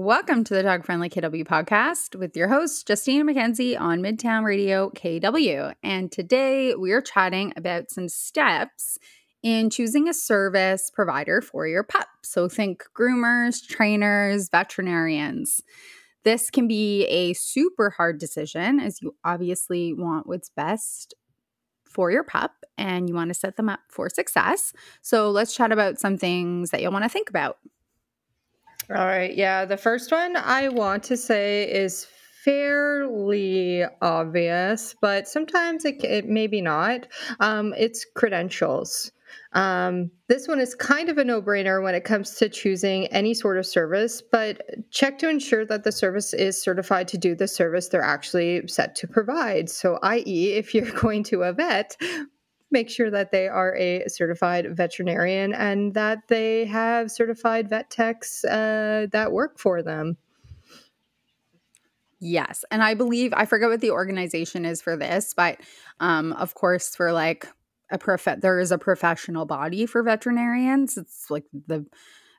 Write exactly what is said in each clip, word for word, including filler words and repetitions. Welcome to the Dog Friendly K W Podcast with your host, Justine McKenzie on Midtown Radio K W. And today we are chatting about some steps in choosing a service provider for your pup. So think groomers, trainers, veterinarians. This can be a super hard decision as you obviously want what's best for your pup and you want to set them up for success. So let's chat about some things that you'll want to think about. All right. Yeah. The first one I want to say is fairly obvious, but sometimes it, it maybe not. Um, it's credentials. Um, this one is kind of a no-brainer when it comes to choosing any sort of service, but check to ensure that the service is certified to do the service they're actually set to provide. So, that is, if you're going to a vet, make sure that they are a certified veterinarian and that they have certified vet techs uh, that work for them. Yes. And I believe, I forget what the organization is for this, but um, of course for like a prof- there is a professional body for veterinarians. It's like the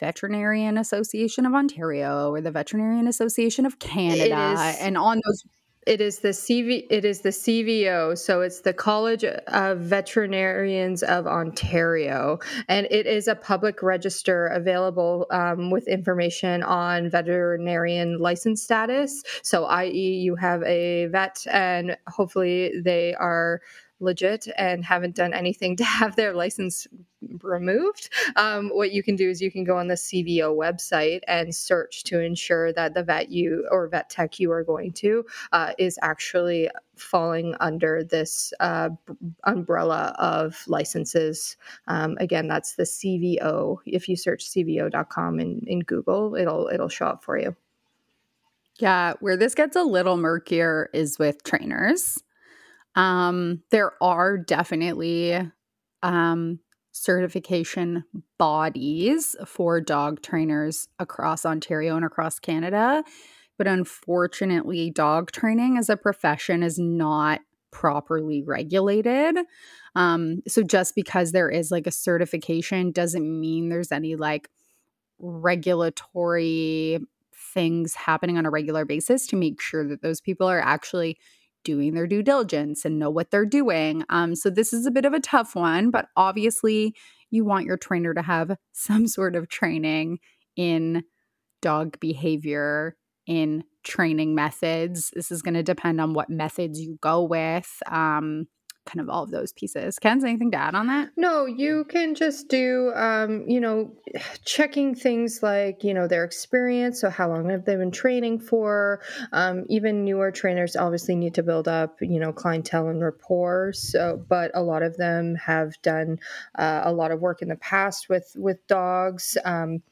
Veterinarian Association of Ontario or the Veterinarian Association of Canada. Is- and on those... It is the C V. It is the C V O. So it's the College of Veterinarians of Ontario, and it is a public register available um, with information on veterinarian license status. So, that is, you have a vet, and hopefully they are legit and haven't done anything to have their license removed. Um, what you can do is you can go on the C V O website and search to ensure that the vet you or vet tech you are going to uh, is actually falling under this uh, b- umbrella of licenses. Um, again, that's the C V O. If you search C V O dot com in, in Google, it'll it'll show up for you. Yeah, where this gets a little murkier is with trainers. Um, there are definitely um, certification bodies for dog trainers across Ontario and across Canada, but unfortunately, dog training as a profession is not properly regulated. Um, so just because there is like a certification doesn't mean there's any like regulatory things happening on a regular basis to make sure that those people are actually doing their due diligence and know what they're doing. Um, so this is a bit of a tough one, but obviously you want your trainer to have some sort of training in dog behavior, in training methods. This is going to depend on what methods you go with. Um, kind of all of those pieces. Ken's, anything to add on that? No, you can just do, um, you know, checking things like, you know, their experience. So how long have they been training for? Um, even newer trainers obviously need to build up, you know, clientele and rapport. So, but a lot of them have done uh, a lot of work in the past with, with dogs um,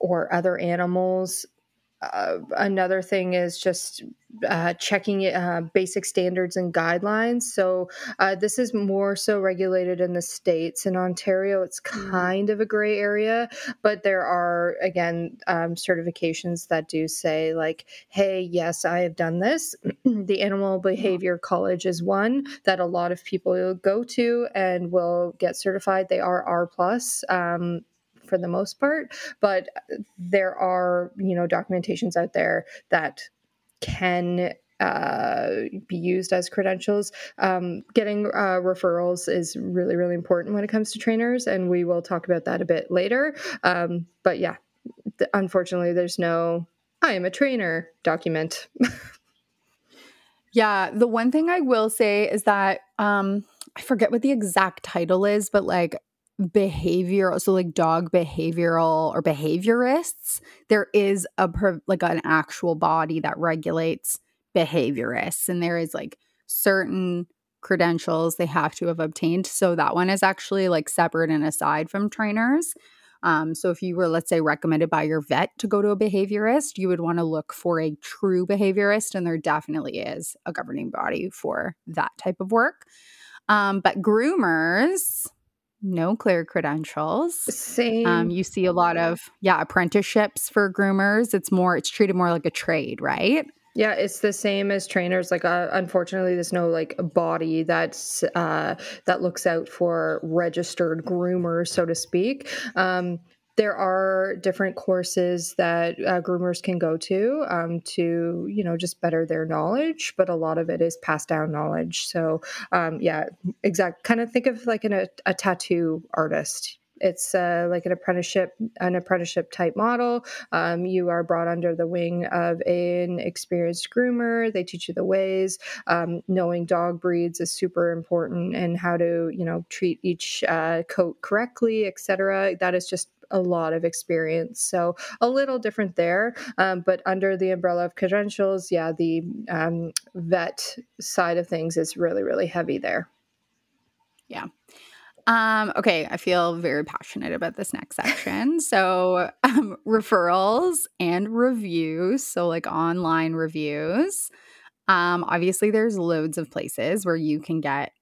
or other animals. Uh, another thing is just uh, checking uh, basic standards and guidelines. So uh, this is more so regulated in the States. In Ontario, it's kind of a gray area, but there are, again, um, certifications that do say like, hey, yes, I have done this. The Animal Behavior College is one that a lot of people go to and will get certified. They are R plus. Um, for the most part, but there are, you know, documentations out there that can uh, be used as credentials. Um, getting uh, referrals is really, really important when it comes to trainers, and we will talk about that a bit later. Um, but yeah, th- unfortunately, there's no I am a trainer document. Yeah, the one thing I will say is that um, I forget what the exact title is, but like, behavioral, so like dog behavioral or behaviorists, there is a like an actual body that regulates behaviorists, and there is like certain credentials they have to have obtained. So that one is actually like separate and aside from trainers. Um, so if you were, let's say, recommended by your vet to go to a behaviorist, you would want to look for a true behaviorist, and there definitely is a governing body for that type of work. Um, but groomers, no clear credentials. Same. Um, you see a lot of, yeah, apprenticeships for groomers. It's more, it's treated more like a trade, right? Yeah, it's the same as trainers. Like, uh, unfortunately, there's no like body that's uh, that looks out for registered groomers, so to speak. Um, There are different courses that uh, groomers can go to um, to, you know, just better their knowledge, but a lot of it is passed down knowledge. So, um, yeah, exact. Kind of think of like an, a, a tattoo artist. It's uh, like an apprenticeship, an apprenticeship type model. Um, you are brought under the wing of an experienced groomer. They teach you the ways. Um, knowing dog breeds is super important, and how to, you know, treat each uh, coat correctly, et cetera. That is just a lot of experience. So a little different there. Um, but under the umbrella of credentials, yeah, the um, vet side of things is really, really heavy there. Yeah. Um, okay, I feel very passionate about this next section. So um, referrals and reviews, so like online reviews. Um, obviously, there's loads of places where you can get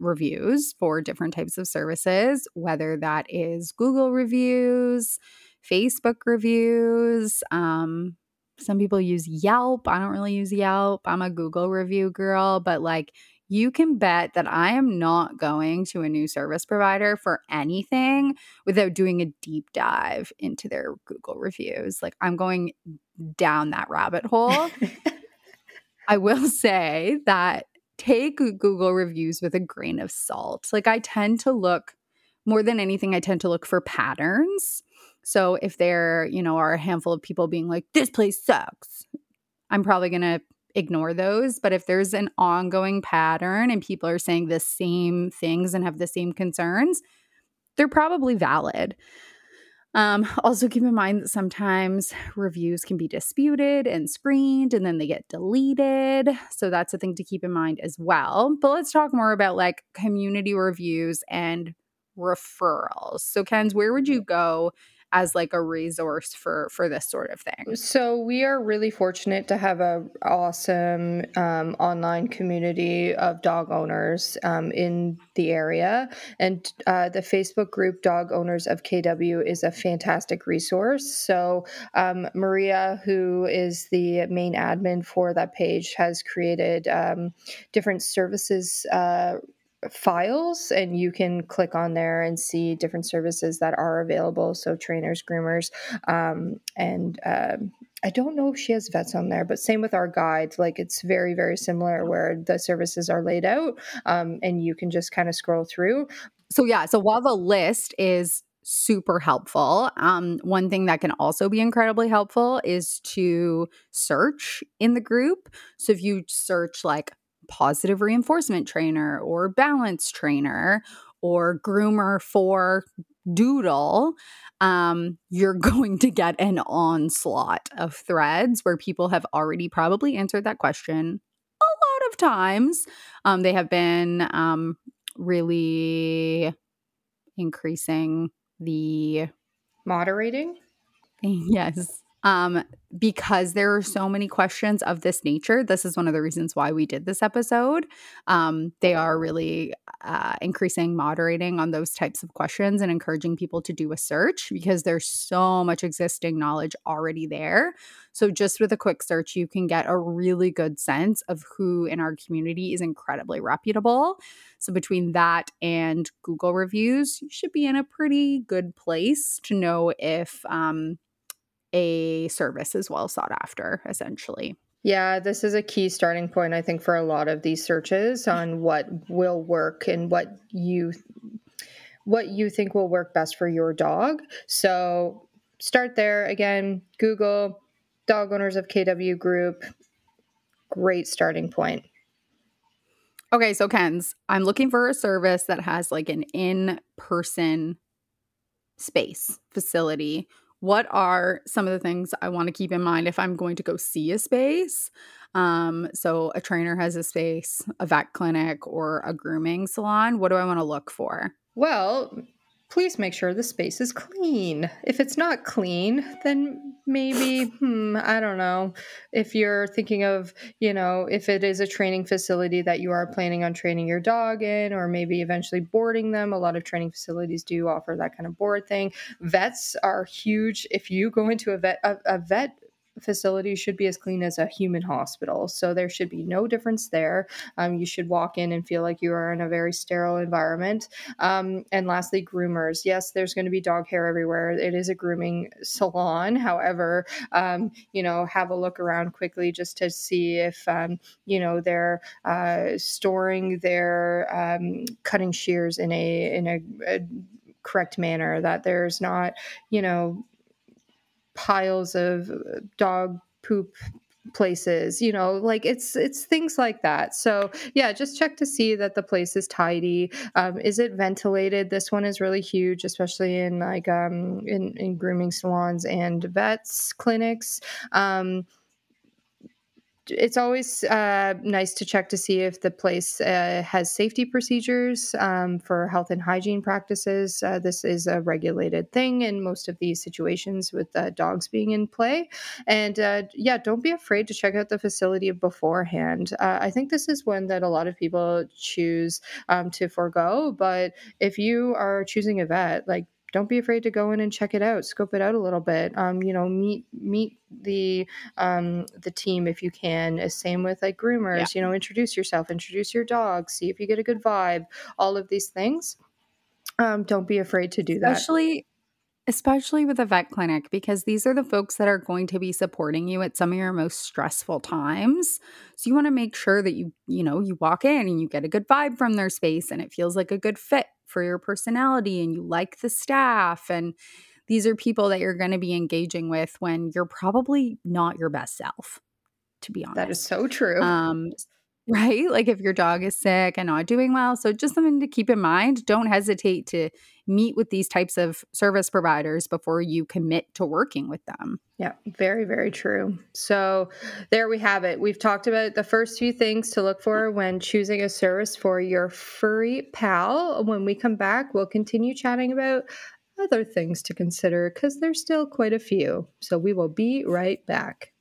reviews for different types of services, whether that is Google reviews, Facebook reviews. Um, some people use Yelp. I don't really use Yelp. I'm a Google review girl, but like, you can bet that I am not going to a new service provider for anything without doing a deep dive into their Google reviews. Like, I'm going down that rabbit hole. I will say that take Google reviews with a grain of salt. Like, I tend to look, more than anything, I tend to look for patterns. So if there, you know, are a handful of people being like, this place sucks, I'm probably going to ignore those. But if there's an ongoing pattern and people are saying the same things and have the same concerns, they're probably valid. Um, also keep in mind that sometimes reviews can be disputed and screened and then they get deleted. So that's a thing to keep in mind as well. But let's talk more about like community reviews and referrals. So Kenz, where would you go as like a resource for, for this sort of thing? So we are really fortunate to have a awesome um, online community of dog owners um, in the area. And uh, the Facebook group Dog Owners of K W is a fantastic resource. So um, Maria, who is the main admin for that page, has created um, different services uh files, and you can click on there and see different services that are available. So trainers, groomers, um, and uh, I don't know if she has vets on there, but same with our guide. Like, it's very, very similar where the services are laid out, um, and you can just kind of scroll through. So yeah, so while the list is super helpful, um, one thing that can also be incredibly helpful is to search in the group. So if you search like positive reinforcement trainer or balance trainer or groomer for doodle, um, you're going to get an onslaught of threads where people have already probably answered that question a lot of times. Um, they have been um, really increasing the moderating. Yes. Um, because there are so many questions of this nature. This is one of the reasons why we did this episode. Um, they are really uh, increasing moderating on those types of questions and encouraging people to do a search because there's so much existing knowledge already there. So just with a quick search, you can get a really good sense of who in our community is incredibly reputable. So between that and Google reviews, you should be in a pretty good place to know if um, – a service is well sought after, essentially. Yeah, this is a key starting point, I think, for a lot of these searches on what will work and what you what you think will work best for your dog. So start there. Again, Google Dog Owners of K W group. Great starting point. Okay, so Kenz, I'm looking for a service that has like an in-person space, facility. What are some of the things I want to keep in mind if I'm going to go see a space? Um, so a trainer has a space, a vet clinic, or a grooming salon. What do I want to look for? Well, please make sure the space is clean. If it's not clean, then maybe, hmm, I don't know. If you're thinking of, you know, if it is a training facility that you are planning on training your dog in, or maybe eventually boarding them, a lot of training facilities do offer that kind of board thing. Vets are huge. If you go into a vet, a, a vet facility should be as clean as a human hospital. So there should be no difference there. Um, you should walk in and feel like you are in a very sterile environment. Um, and lastly, groomers. Yes, there's going to be dog hair everywhere. It is a grooming salon. However, um, you know, have a look around quickly just to see if, um, you know, they're uh, storing their um, cutting shears in a, in a, a correct manner, that there's not, you know, piles of dog poop places, you know, like it's, it's things like that. So yeah, just check to see that the place is tidy. Um, is it ventilated? This one is really huge, especially in like, um, in, in grooming salons and vets clinics. Um, It's always uh, nice to check to see if the place uh, has safety procedures um, for health and hygiene practices. Uh, this is a regulated thing in most of these situations with uh, dogs being in play. And uh, yeah, don't be afraid to check out the facility beforehand. Uh, I think this is one that a lot of people choose um, to forego. But if you are choosing a vet, like, don't be afraid to go in and check it out, scope it out a little bit. Um, you know, meet meet the um, the team if you can. Same with like groomers. Yeah. You know, introduce yourself, introduce your dog, see if you get a good vibe. All of these things. Um, don't be afraid to do that. Especially, especially with a vet clinic, because these are the folks that are going to be supporting you at some of your most stressful times. So you want to make sure that you you know you walk in and you get a good vibe from their space, and it feels like a good fit for your personality, and you like the staff, and these are people that you're going to be engaging with when you're probably not your best self, to be honest. That is so true. Um, right? Like if your dog is sick and not doing well. So just something to keep in mind. Don't hesitate to meet with these types of service providers before you commit to working with them. Yeah, very, very true. So there we have it. We've talked about the first few things to look for when choosing a service for your furry pal. When we come back, we'll continue chatting about other things to consider because there's still quite a few. So we will be right back.